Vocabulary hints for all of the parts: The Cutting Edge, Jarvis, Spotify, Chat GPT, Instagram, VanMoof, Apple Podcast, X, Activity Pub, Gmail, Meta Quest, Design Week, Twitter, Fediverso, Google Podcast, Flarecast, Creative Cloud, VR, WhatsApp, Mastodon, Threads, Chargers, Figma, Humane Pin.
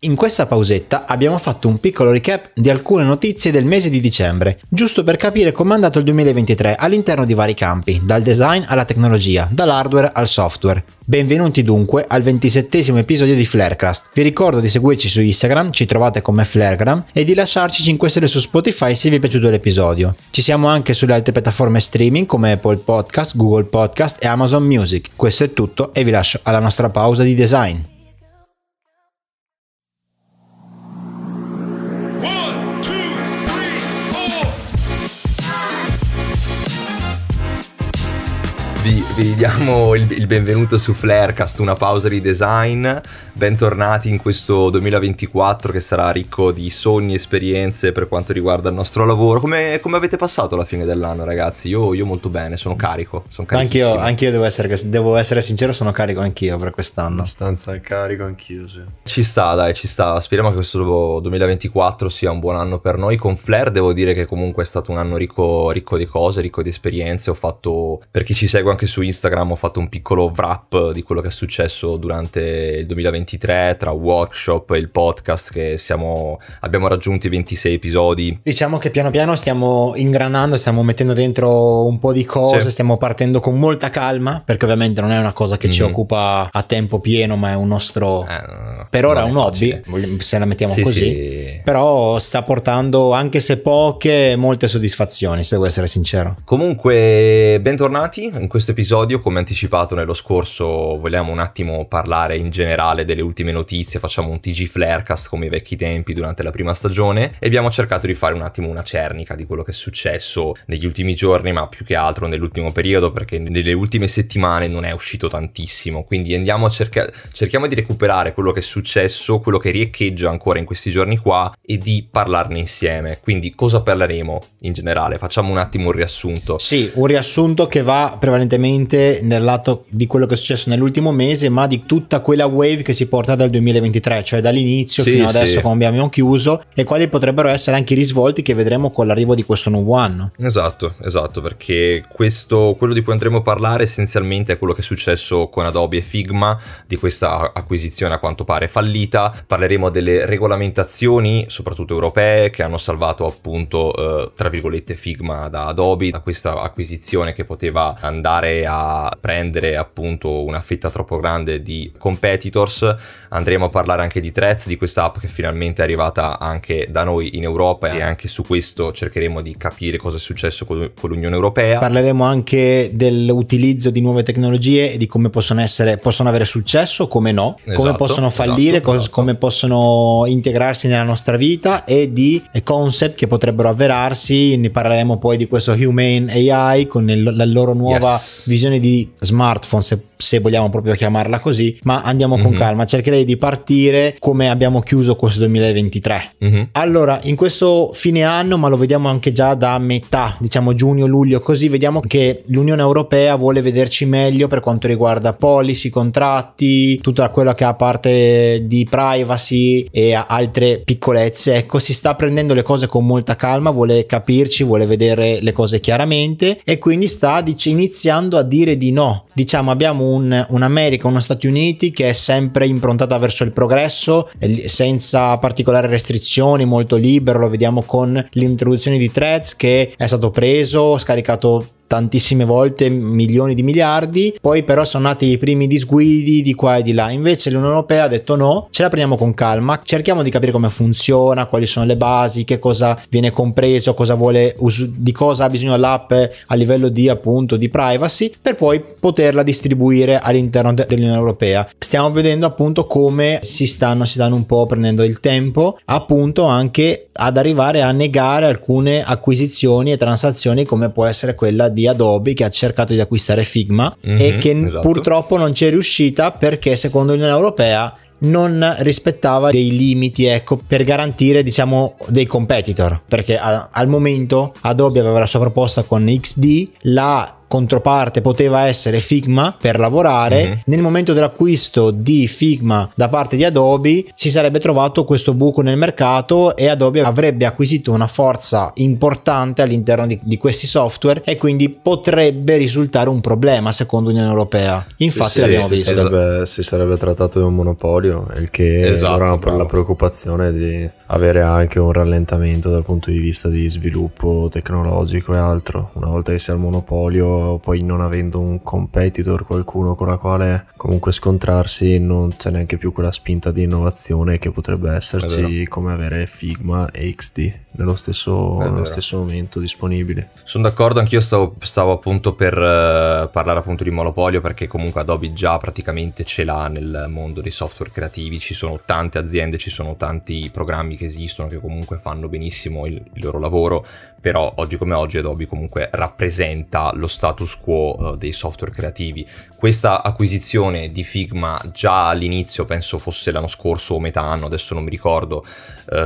In questa pausetta abbiamo fatto un piccolo recap di alcune notizie del mese di dicembre, giusto per capire com'è andato il 2023 all'interno di vari campi, dal design alla tecnologia, dall'hardware al software. Benvenuti dunque al 27° episodio di Flarecast. Vi ricordo di seguirci su Instagram, ci trovate come @flergram, e di lasciarci 5 stelle su Spotify se vi è piaciuto l'episodio. Ci siamo anche sulle altre piattaforme streaming come Apple Podcast, Google Podcast e Amazon Music. Questo è tutto e vi lascio alla nostra pausa di design. Vi diamo il benvenuto su Flarecast, una pausa di design. Bentornati in questo 2024 che sarà ricco di sogni e esperienze per quanto riguarda il nostro lavoro. Come avete passato la fine dell'anno, ragazzi? Io molto bene, sono carico. Anch'io devo essere sincero, sono carico anch'io per quest'anno. Abbastanza carico anch'io, sì. Ci sta, dai, ci sta. Speriamo che questo 2024 sia un buon anno per noi. Con Flare devo dire che comunque è stato un anno ricco di cose, ricco di esperienze. Ho fatto, per chi ci segue anche su Instagram, ho fatto un piccolo wrap di quello che è successo durante il 2023 tra workshop e il podcast, che abbiamo raggiunto i 26 episodi. Diciamo che piano piano stiamo ingranando, stiamo mettendo dentro un po' di cose, sì. Stiamo partendo con molta calma, perché ovviamente non è una cosa che ci occupa a tempo pieno, ma è un nostro per ora è un hobby, se la mettiamo così. Però sta portando, anche se poche, molte soddisfazioni, se devo essere sincero. Comunque bentornati in questo episodio. Come anticipato nello scorso, vogliamo un attimo parlare in generale delle ultime notizie. Facciamo un TG Flarecast come i vecchi tempi durante la prima stagione, e abbiamo cercato di fare un attimo una cernica di quello che è successo negli ultimi giorni, ma più che altro nell'ultimo periodo, perché nelle ultime settimane non è uscito tantissimo. Quindi andiamo a cerchiamo di recuperare quello che è successo, quello che riecheggia ancora in questi giorni qua, e di parlarne insieme. Quindi cosa parleremo in generale? Facciamo un attimo un riassunto. Sì, un riassunto che va prevalentemente nel lato di quello che è successo nell'ultimo mese, ma di tutta quella wave che si porta dal 2023, cioè dall'inizio fino adesso, come abbiamo chiuso, e quali potrebbero essere anche i risvolti che vedremo con l'arrivo di questo nuovo anno. Esatto, perché quello di cui andremo a parlare essenzialmente è quello che è successo con Adobe e Figma, di questa acquisizione a quanto pare fallita. Parleremo delle regolamentazioni, soprattutto europee, che hanno salvato appunto tra virgolette Figma da Adobe, da questa acquisizione che poteva andare a prendere appunto una fetta troppo grande di competitors. Andremo a parlare anche di Threads, di questa app che finalmente è arrivata anche da noi in Europa, e anche su questo cercheremo di capire cosa è successo con l'Unione Europea. Parleremo anche dell'utilizzo di nuove tecnologie e di come possono avere successo, come no, come possono fallire, come possono integrarsi nella nostra vita, e di concept che potrebbero avverarsi. Ne parleremo poi di questo Humane AI con la loro nuova visione di smartphone, se vogliamo proprio chiamarla così, ma andiamo con calma. Cercherei di partire come abbiamo chiuso questo 2023. Allora, in questo fine anno, ma lo vediamo anche già da metà, diciamo giugno-luglio, così vediamo che l'Unione Europea vuole vederci meglio per quanto riguarda policy, contratti, tutta quella che ha parte di privacy e altre piccolezze. Ecco, si sta prendendo le cose con molta calma, vuole capirci, vuole vedere le cose chiaramente, e quindi sta iniziando a dire di no. Diciamo, abbiamo un'America, uno Stati Uniti che è sempre improntata verso il progresso, senza particolari restrizioni, molto libero. Lo vediamo con l'introduzione di Threads, che è stato preso, scaricato tantissime volte, milioni di miliardi, poi però sono nati i primi disguidi di qua e di là. Invece l'Unione Europea ha detto no, ce la prendiamo con calma, cerchiamo di capire come funziona, quali sono le basi, che cosa viene compreso, di cosa ha bisogno l'app a livello di appunto di privacy, per poi poterla distribuire all'interno dell'Unione Europea. Stiamo vedendo appunto come si stanno un po' prendendo il tempo, appunto anche ad arrivare a negare alcune acquisizioni e transazioni, come può essere quella di Adobe, che ha cercato di acquistare Figma e che purtroppo non ci è riuscita, perché secondo l'Unione Europea non rispettava dei limiti, ecco, per garantire, diciamo, dei competitor, perché al momento Adobe aveva la sua proposta con XD, la controparte poteva essere Figma per lavorare, nel momento dell'acquisto di Figma da parte di Adobe si sarebbe trovato questo buco nel mercato e Adobe avrebbe acquisito una forza importante all'interno di questi software e quindi potrebbe risultare un problema secondo l'Unione Europea. Infatti l'abbiamo visto. Si sarebbe trattato di un monopolio, il che era la preoccupazione di avere anche un rallentamento dal punto di vista di sviluppo tecnologico e altro. Una volta che si ha il monopolio, poi non avendo un competitor, qualcuno con la quale comunque scontrarsi, non c'è neanche più quella spinta di innovazione che potrebbe esserci come avere Figma e XD nello stesso momento disponibile. Sono d'accordo, anch'io stavo appunto per parlare appunto di monopolio, perché comunque Adobe già praticamente ce l'ha nel mondo dei software creativi. Ci sono tante aziende, ci sono tanti programmi che esistono che comunque fanno benissimo il loro lavoro, però oggi come oggi Adobe comunque rappresenta lo status quo dei software creativi. Questa acquisizione di Figma già all'inizio, penso fosse l'anno scorso o metà anno, adesso non mi ricordo,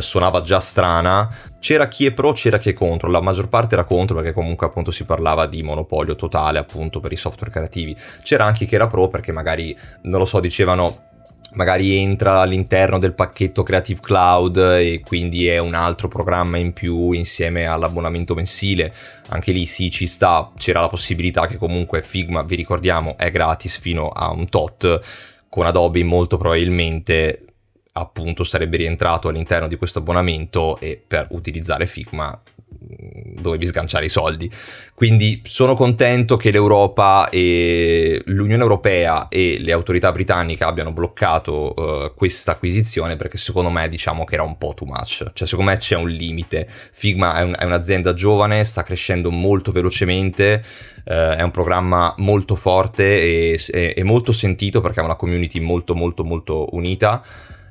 suonava già strana. C'era chi è pro, c'era chi è contro, la maggior parte era contro perché comunque appunto si parlava di monopolio totale appunto per i software creativi. C'era anche chi era pro perché magari, non lo so, dicevano magari entra all'interno del pacchetto Creative Cloud e quindi è un altro programma in più insieme all'abbonamento mensile. Anche lì sì, ci sta, c'era la possibilità che comunque Figma, vi ricordiamo, è gratis fino a un tot. Con Adobe molto probabilmente appunto sarebbe rientrato all'interno di questo abbonamento e per utilizzare Figma dovevi sganciare i soldi. Quindi sono contento che l'Europa e l'Unione Europea e le autorità britanniche abbiano bloccato questa acquisizione, perché secondo me diciamo che era un po' too much. Cioè secondo me c'è un limite. Figma è un'azienda giovane, sta crescendo molto velocemente, è un programma molto forte e molto sentito perché ha una community molto molto molto unita.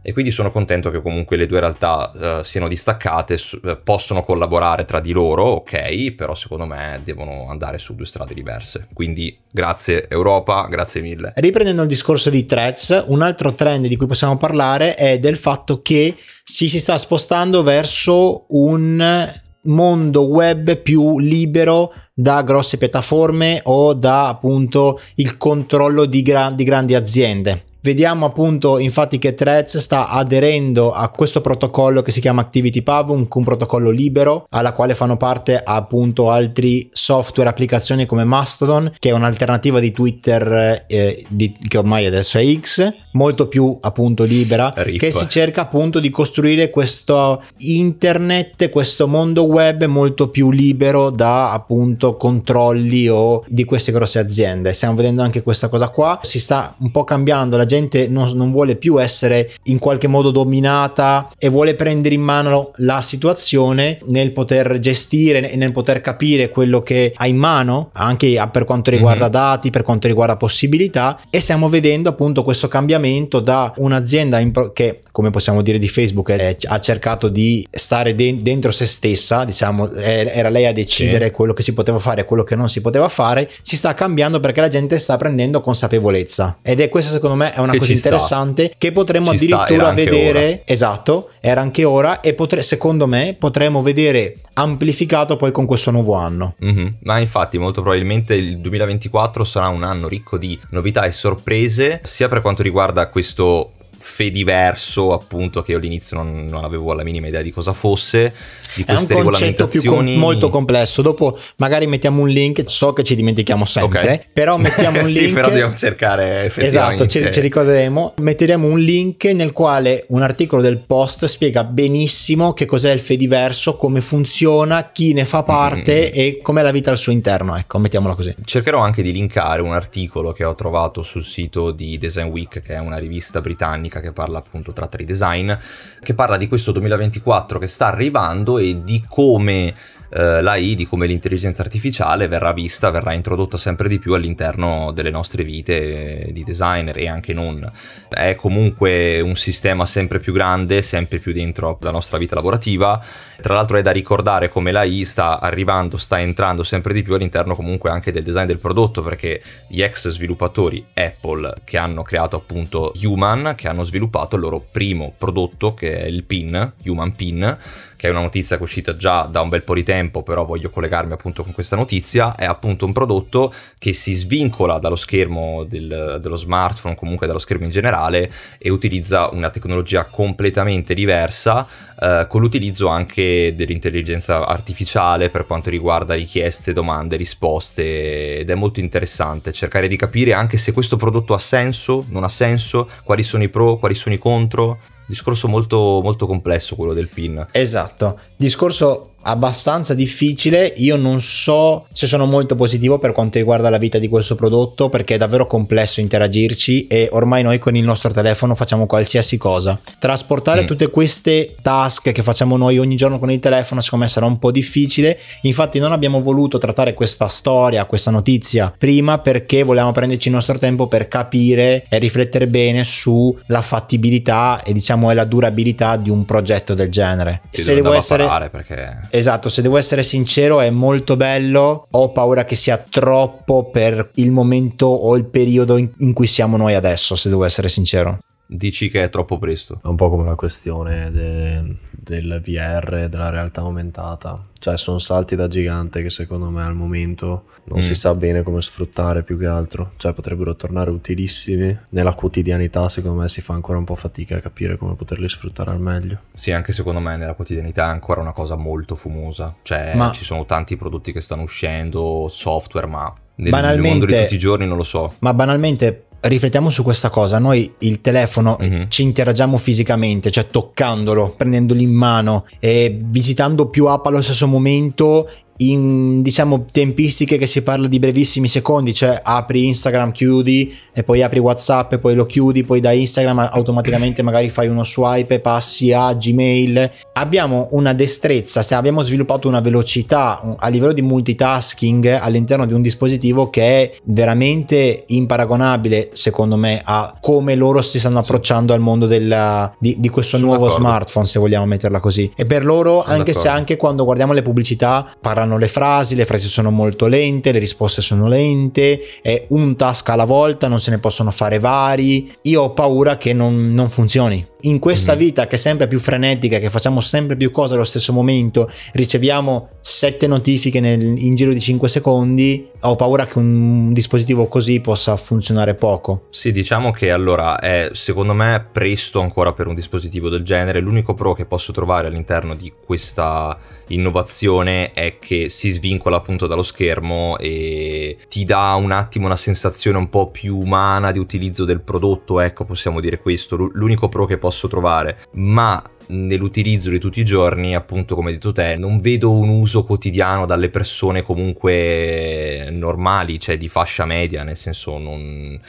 E quindi sono contento che comunque le due realtà siano distaccate, possono collaborare tra di loro, ok, però secondo me devono andare su due strade diverse. Quindi grazie Europa, grazie mille. Riprendendo il discorso di Threads, un altro trend di cui possiamo parlare è del fatto che si sta spostando verso un mondo web più libero da grosse piattaforme o da appunto il controllo di grandi aziende. Vediamo appunto infatti che Threads sta aderendo a questo protocollo che si chiama Activity Pub, un protocollo libero alla quale fanno parte appunto altri software, applicazioni come Mastodon, che è un'alternativa di Twitter che ormai adesso è X, molto più appunto libera, che si cerca appunto di costruire questo internet, questo mondo web molto più libero da appunto controlli o di queste grosse aziende. Stiamo vedendo anche questa cosa qua, si sta un po' cambiando la gente, non vuole più essere in qualche modo dominata e vuole prendere in mano la situazione nel poter gestire e nel poter capire quello che ha in mano, anche per quanto riguarda dati, per quanto riguarda possibilità. E stiamo vedendo appunto questo cambiamento da un'azienda che, come possiamo dire, di Facebook ha cercato di stare dentro se stessa, diciamo era lei a decidere quello che si poteva fare e quello che non si poteva fare. Si sta cambiando perché la gente sta prendendo consapevolezza, ed è questo secondo me è una cosa interessante che potremmo addirittura vedere. Esatto, era anche ora, e secondo me potremmo vedere amplificato poi con questo nuovo anno. Ma infatti molto probabilmente il 2024 sarà un anno ricco di novità e sorprese, sia per quanto riguarda questo Fediverso appunto, che io all'inizio non avevo la minima idea di cosa fosse, di queste regolamentazioni. È un concetto molto complesso, dopo magari mettiamo un link, so che ci dimentichiamo sempre, però mettiamo un link. Sì, però dobbiamo cercare effettivamente. Esatto, ci ricorderemo, metteremo un link nel quale un articolo del post spiega benissimo che cos'è il Fediverso, come funziona, chi ne fa parte e com'è la vita al suo interno, ecco, mettiamola così. Cercherò anche di linkare un articolo che ho trovato sul sito di Design Week, che è una rivista britannica che parla appunto, tratta di design, che parla di questo 2024 che sta arrivando e di come l'AI, di come l'intelligenza artificiale verrà introdotta sempre di più all'interno delle nostre vite di designer e anche non. È comunque un sistema sempre più grande, sempre più dentro la nostra vita lavorativa. Tra l'altro è da ricordare come l'AI sta entrando sempre di più all'interno comunque anche del design del prodotto, perché gli ex sviluppatori Apple che hanno creato appunto Human, che hanno sviluppato il loro primo prodotto che è il Pin, Humane Pin, che è una notizia che è uscita già da un bel po' di tempo tempo, però voglio collegarmi appunto con questa notizia, è appunto un prodotto che si svincola dallo schermo dello smartphone, comunque dallo schermo in generale, e utilizza una tecnologia completamente diversa, con l'utilizzo anche dell'intelligenza artificiale per quanto riguarda richieste, domande, risposte, ed è molto interessante cercare di capire anche se questo prodotto ha senso, non ha senso, quali sono i pro, quali sono i contro. Discorso molto, molto complesso quello del pin. Esatto, discorso abbastanza difficile. Io non so se sono molto positivo per quanto riguarda la vita di questo prodotto, perché è davvero complesso interagirci e ormai noi con il nostro telefono facciamo qualsiasi cosa. Trasportare tutte queste task che facciamo noi ogni giorno con il telefono secondo me sarà un po' difficile. Infatti non abbiamo voluto trattare questa storia, questa notizia prima, perché volevamo prenderci il nostro tempo per capire e riflettere bene sulla fattibilità e diciamo è la durabilità di un progetto del genere. Se devo essere sincero, è molto bello, ho paura che sia troppo per il momento o il periodo in cui siamo noi adesso, se devo essere sincero. Dici che è troppo presto? È un po' come la questione del VR, della realtà aumentata, cioè sono salti da gigante che secondo me al momento non si sa bene come sfruttare, più che altro, cioè potrebbero tornare utilissimi nella quotidianità, secondo me si fa ancora un po' fatica a capire come poterli sfruttare al meglio. Sì, anche secondo me nella quotidianità è ancora una cosa molto fumosa, cioè ci sono tanti prodotti che stanno uscendo, software, ma nel mondo di tutti i giorni non lo so. Ma banalmente riflettiamo su questa cosa, noi il telefono ci interagiamo fisicamente, cioè toccandolo, prendendolo in mano e visitando più app allo stesso momento in diciamo tempistiche che si parla di brevissimi secondi, cioè apri Instagram, chiudi e poi apri WhatsApp e poi lo chiudi, poi da Instagram automaticamente magari fai uno swipe e passi a Gmail. Abbiamo una destrezza, abbiamo sviluppato una velocità a livello di multitasking all'interno di un dispositivo che è veramente imparagonabile secondo me a come loro si stanno approcciando al mondo di questo nuovo smartphone, se vogliamo metterla così. E per loro, anche se anche quando guardiamo le pubblicità parlano le frasi sono molto lente, le risposte sono lente, è un task alla volta, non se ne possono fare vari. Io ho paura che non funzioni. In questa vita che è sempre più frenetica, che facciamo sempre più cose allo stesso momento, riceviamo 7 notifiche in giro di 5 secondi, ho paura che un dispositivo così possa funzionare poco. Sì, diciamo che allora è secondo me presto ancora per un dispositivo del genere. L'unico pro che posso trovare all'interno di questa innovazione è che si svincola appunto dallo schermo e ti dà un attimo una sensazione un po' più umana di utilizzo del prodotto, ecco, possiamo dire questo, l'unico pro che posso trovare. Ma nell'utilizzo di tutti i giorni, appunto come hai detto te, non vedo un uso quotidiano dalle persone comunque normali, cioè di fascia media, nel senso non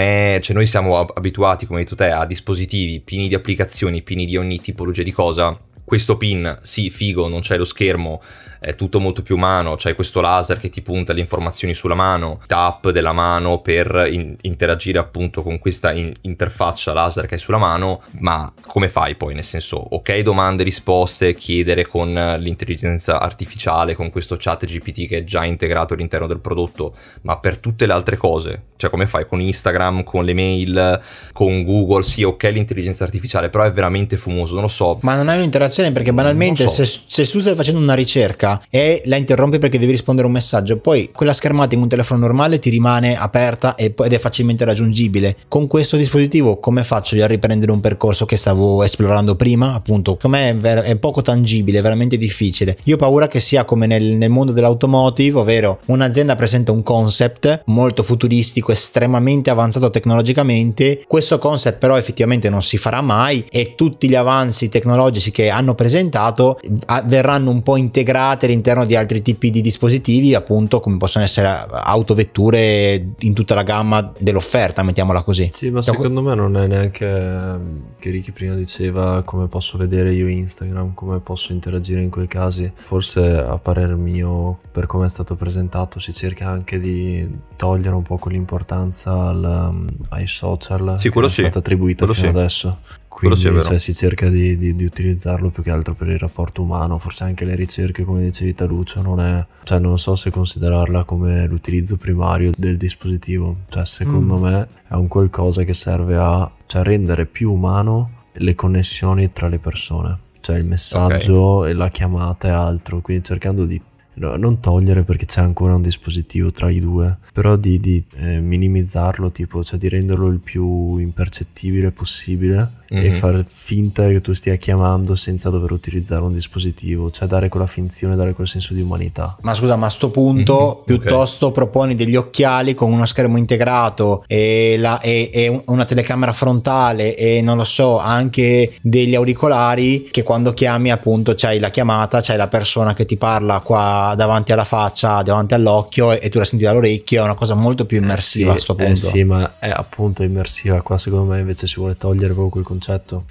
è, cioè noi siamo abituati, come hai detto te, a dispositivi pieni di applicazioni, pieni di ogni tipologia di cosa. Questo pin, sì, figo, non c'è lo schermo, è tutto molto più umano, c'è questo laser che ti punta le informazioni sulla mano, tap della mano per interagire appunto con questa interfaccia laser che è sulla mano. Ma come fai poi? Nel senso, ok, domande, risposte, chiedere con l'intelligenza artificiale, con questo Chat GPT che è già integrato all'interno del prodotto, ma per tutte le altre cose, cioè come fai con Instagram, con le mail, con Google? Sì, ok, l'intelligenza artificiale, però è veramente fumoso, non lo so. Ma non è un'interazione, perché banalmente se tu stai facendo una ricerca e la interrompi perché devi rispondere a un messaggio, poi quella schermata in un telefono normale ti rimane aperta ed è facilmente raggiungibile. Con questo dispositivo come faccio io a riprendere un percorso che stavo esplorando prima? Appunto, com'è, è poco tangibile, è veramente difficile. Io ho paura che sia come nel mondo dell'automotive, ovvero un'azienda presenta un concept molto futuristico, estremamente avanzato tecnologicamente, questo concept però effettivamente non si farà mai e tutti gli avanzi tecnologici che hanno presentato verranno un po' integrate all'interno di altri tipi di dispositivi, appunto come possono essere autovetture, in tutta la gamma dell'offerta, mettiamola così. Sì, ma secondo me non è neanche che Ricky prima diceva come posso vedere io Instagram, come posso interagire in quei casi. Forse a parer mio, per come è stato presentato, si cerca anche di togliere un po' quell'importanza ai social, sì, quello che è stata attribuita fino adesso. Quindi cioè, si cerca di utilizzarlo più che altro per il rapporto umano. Forse anche le ricerche, come dicevi Taruccio, non è, cioè non so se considerarla come l'utilizzo primario del dispositivo, cioè secondo me è un qualcosa che serve a rendere più umano le connessioni tra le persone. cioè il messaggio e la chiamata e altro, quindi cercando di non togliere, perché c'è ancora un dispositivo tra i due, però di minimizzarlo, tipo, cioè di renderlo il più impercettibile possibile e far finta che tu stia chiamando senza dover utilizzare un dispositivo, cioè dare quella finzione, dare quel senso di umanità. Ma scusa, ma a sto punto piuttosto proponi degli occhiali con uno schermo integrato e una telecamera frontale e non lo so, anche degli auricolari che quando chiami appunto c'hai la chiamata, c'hai la persona che ti parla qua davanti alla faccia, davanti all'occhio, e tu la senti dall'orecchio. È una cosa molto più immersiva a sto punto. Sì, ma è appunto immersiva. Qua secondo me invece si vuole togliere proprio quel concetto,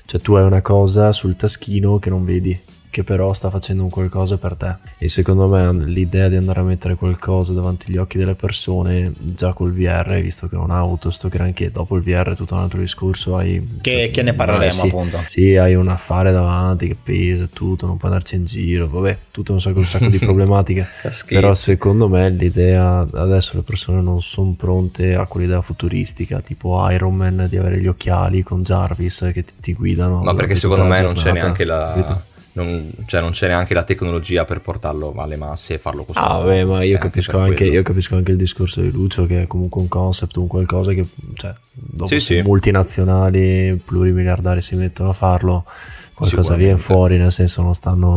cioè tu hai una cosa sul taschino che non vedi, che però sta facendo un qualcosa per te, e secondo me l'idea di andare a mettere qualcosa davanti agli occhi delle persone già col VR, visto che non ha avuto sto granché, dopo il VR è tutto un altro discorso, hai che ne parleremo appunto. Sì, hai un affare davanti che pesa tutto, non puoi andarci in giro, vabbè, tutto un sacco di problematiche. Però secondo me l'idea, adesso le persone non sono pronte a quell'idea futuristica tipo Iron Man, di avere gli occhiali con Jarvis che ti guidano, ma perché secondo me non c'è neanche la... non c'è neanche la tecnologia per portarlo alle masse e farlo così. Ma io capisco anche il discorso di Lucio, che è comunque un concept, un qualcosa che, cioè, dopo multinazionali plurimiliardari si mettono a farlo, qualcosa viene fuori, nel senso non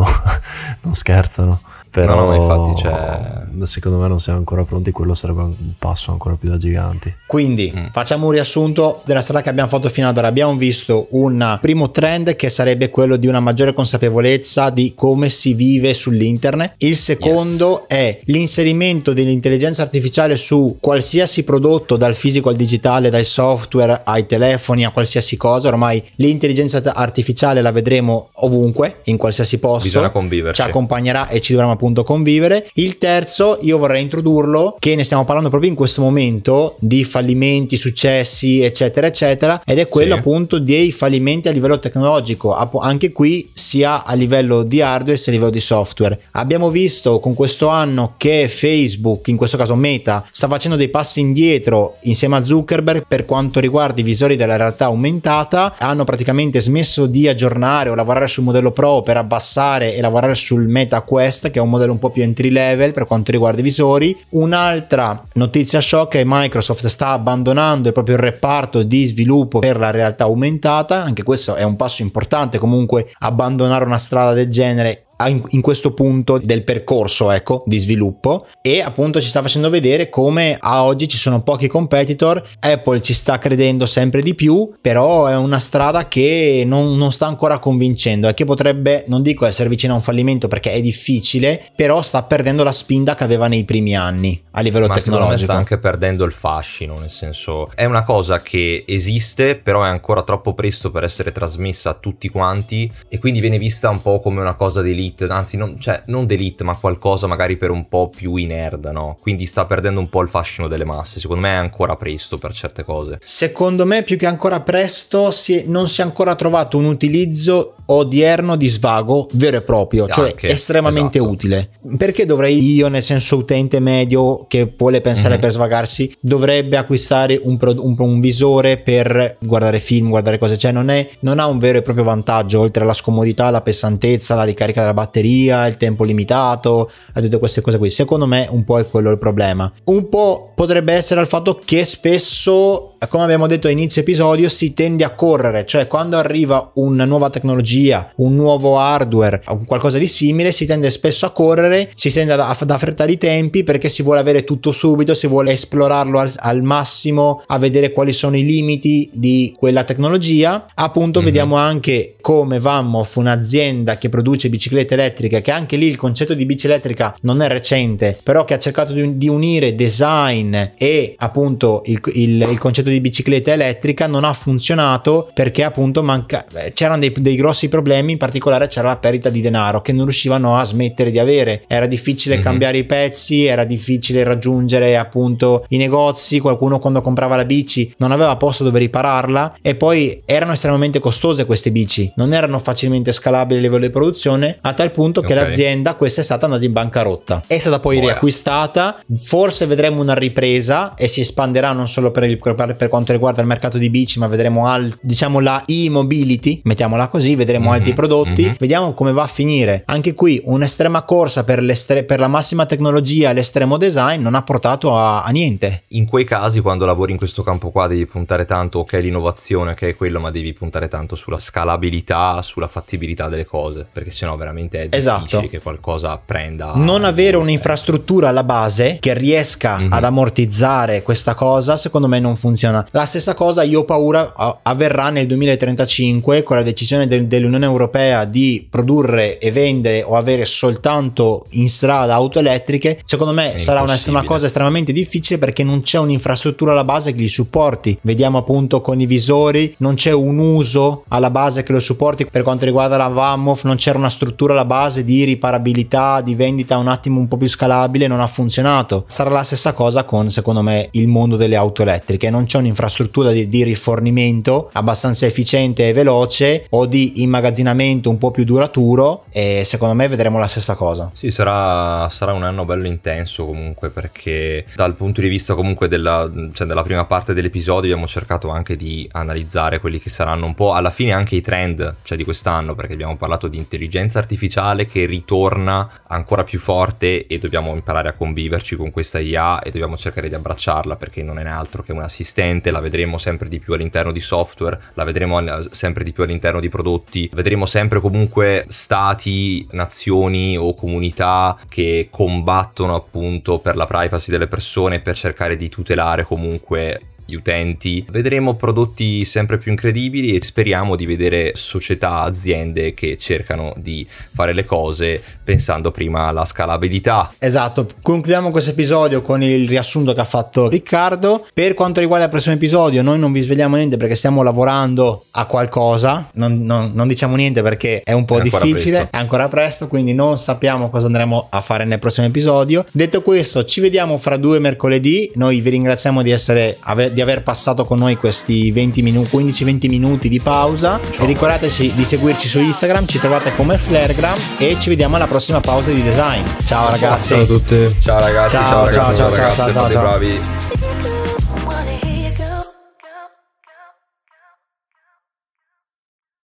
scherzano. Però infatti secondo me non siamo ancora pronti, quello sarebbe un passo ancora più da giganti. Quindi facciamo un riassunto della strada che abbiamo fatto fino ad ora. Abbiamo visto un primo trend che sarebbe quello di una maggiore consapevolezza di come si vive sull'internet. Il secondo è l'inserimento dell'intelligenza artificiale su qualsiasi prodotto, dal fisico al digitale, dai software ai telefoni, a qualsiasi cosa. Ormai l'intelligenza artificiale la vedremo ovunque, in qualsiasi posto. Bisogna conviverci. Ci accompagnerà e ci dovremo appunto convivere. Il terzo io vorrei introdurlo, che ne stiamo parlando proprio in questo momento, di fallimenti, successi eccetera eccetera, ed è quello appunto dei fallimenti a livello tecnologico, anche qui sia a livello di hardware sia a livello di software. Abbiamo visto con questo anno che Facebook, in questo caso Meta, sta facendo dei passi indietro insieme a Zuckerberg per quanto riguarda i visori della realtà aumentata. Hanno praticamente smesso di aggiornare o lavorare sul modello Pro per abbassare e lavorare sul Meta Quest, che è un modello un po' più entry level per quanto riguarda i visori. Un'altra notizia shock è Microsoft sta abbandonando proprio il reparto di sviluppo per la realtà aumentata. Anche questo è un passo importante, comunque abbandonare una strada del genere in questo punto del percorso, ecco, di sviluppo. E appunto ci sta facendo vedere come a oggi ci sono pochi competitor. Apple ci sta credendo sempre di più, però è una strada che non sta ancora convincendo e che potrebbe, non dico essere vicina a un fallimento perché è difficile, però sta perdendo la spinta che aveva nei primi anni a livello tecnologico. Ma sta anche perdendo il fascino, nel senso è una cosa che esiste, però è ancora troppo presto per essere trasmessa a tutti quanti, e quindi viene vista un po' come una cosa di anzi non delete, ma qualcosa magari per un po' più i nerd, no? Quindi sta perdendo un po' il fascino delle masse. Secondo me è ancora presto per certe cose. Secondo me più che ancora presto non si è ancora trovato un utilizzo odierno di svago vero e proprio, cioè estremamente utile. Perché dovrei io, nel senso utente medio che vuole pensare per svagarsi, dovrebbe acquistare un visore per guardare film, guardare cose? Cioè non ha un vero e proprio vantaggio, oltre alla scomodità, la pesantezza, la ricarica della batteria, il tempo limitato, a tutte queste cose qui. Secondo me un po' è quello il problema. Un po' potrebbe essere il fatto che spesso, come abbiamo detto all'inizio episodio, si tende a correre, cioè quando arriva una nuova tecnologia, un nuovo hardware, qualcosa di simile, si tende spesso a correre, si tende ad affrettare i tempi perché si vuole avere tutto subito, si vuole esplorarlo al massimo, a vedere quali sono i limiti di quella tecnologia. Appunto vediamo anche come VanMoof, un'azienda che produce biciclette elettriche, che anche lì il concetto di bici elettrica non è recente, però che ha cercato di unire design e appunto il concetto di bicicletta elettrica, non ha funzionato perché appunto c'erano dei grossi problemi. In particolare c'era la perdita di denaro che non riuscivano a smettere di avere, era difficile cambiare i pezzi, era difficile raggiungere appunto i negozi, qualcuno quando comprava la bici non aveva posto dove ripararla, e poi erano estremamente costose queste bici, non erano facilmente scalabili a livello di produzione, a tal punto che l'azienda questa è stata andata in bancarotta, è stata poi riacquistata. Forse vedremo una ripresa e si espanderà non solo per quanto riguarda il mercato di bici, ma vedremo la e-mobility, mettiamola così, vedremo vedremo altri prodotti, vediamo come va a finire. Anche qui un'estrema corsa per la massima tecnologia, l'estremo design non ha portato a niente. In quei casi, quando lavori in questo campo qua, devi puntare tanto, ok, l'innovazione, ok, quello, ma devi puntare tanto sulla scalabilità, sulla fattibilità delle cose, perché sennò veramente è difficile che qualcosa prenda. Non avere un'infrastruttura alla base che riesca ad ammortizzare questa cosa, secondo me non funziona. La stessa cosa, io ho paura, avverrà nel 2035 con la decisione dell'Unione Europea di produrre e vendere o avere soltanto in strada auto elettriche. Secondo me è sarà una cosa estremamente difficile, perché non c'è un'infrastruttura alla base che li supporti. Vediamo appunto con i visori, non c'è un uso alla base che lo supporti. Per quanto riguarda la VanMoof non c'era una struttura alla base di riparabilità, di vendita un attimo un po' più scalabile, non ha funzionato. Sarà la stessa cosa con, secondo me, il mondo delle auto elettriche. Non c'è un'infrastruttura di rifornimento abbastanza efficiente e veloce, o di immagazzinamento un po' più duraturo, e secondo me vedremo la stessa cosa. Sì, sarà un anno bello intenso comunque, perché dal punto di vista comunque della prima parte dell'episodio abbiamo cercato anche di analizzare quelli che saranno un po' alla fine anche i trend, cioè, di quest'anno, perché abbiamo parlato di intelligenza artificiale che ritorna ancora più forte e dobbiamo imparare a conviverci con questa IA e dobbiamo cercare di abbracciarla, perché non è altro che un assistente. La vedremo sempre di più all'interno di software, la vedremo sempre di più all'interno di prodotti, vedremo sempre comunque stati, nazioni o comunità che combattono appunto per la privacy delle persone, per cercare di tutelare comunque gli utenti. Vedremo prodotti sempre più incredibili e speriamo di vedere società, aziende che cercano di fare le cose pensando prima alla scalabilità. Esatto, concludiamo questo episodio con il riassunto che ha fatto Riccardo. Per quanto riguarda il prossimo episodio, noi non vi svegliamo niente perché stiamo lavorando a qualcosa, non diciamo niente perché è un po' difficile, è ancora presto, quindi non sappiamo cosa andremo a fare nel prossimo episodio. Detto questo, ci vediamo fra 2 mercoledì. Noi vi ringraziamo di aver passato con noi questi 15-20 minuti di pausa. E ricordateci di seguirci su Instagram, ci trovate come @flergram, e ci vediamo alla prossima pausa di design. Ciao ragazzi. Ciao a tutti. Ciao ragazzi. Ciao ragazzi. Ciao bravi.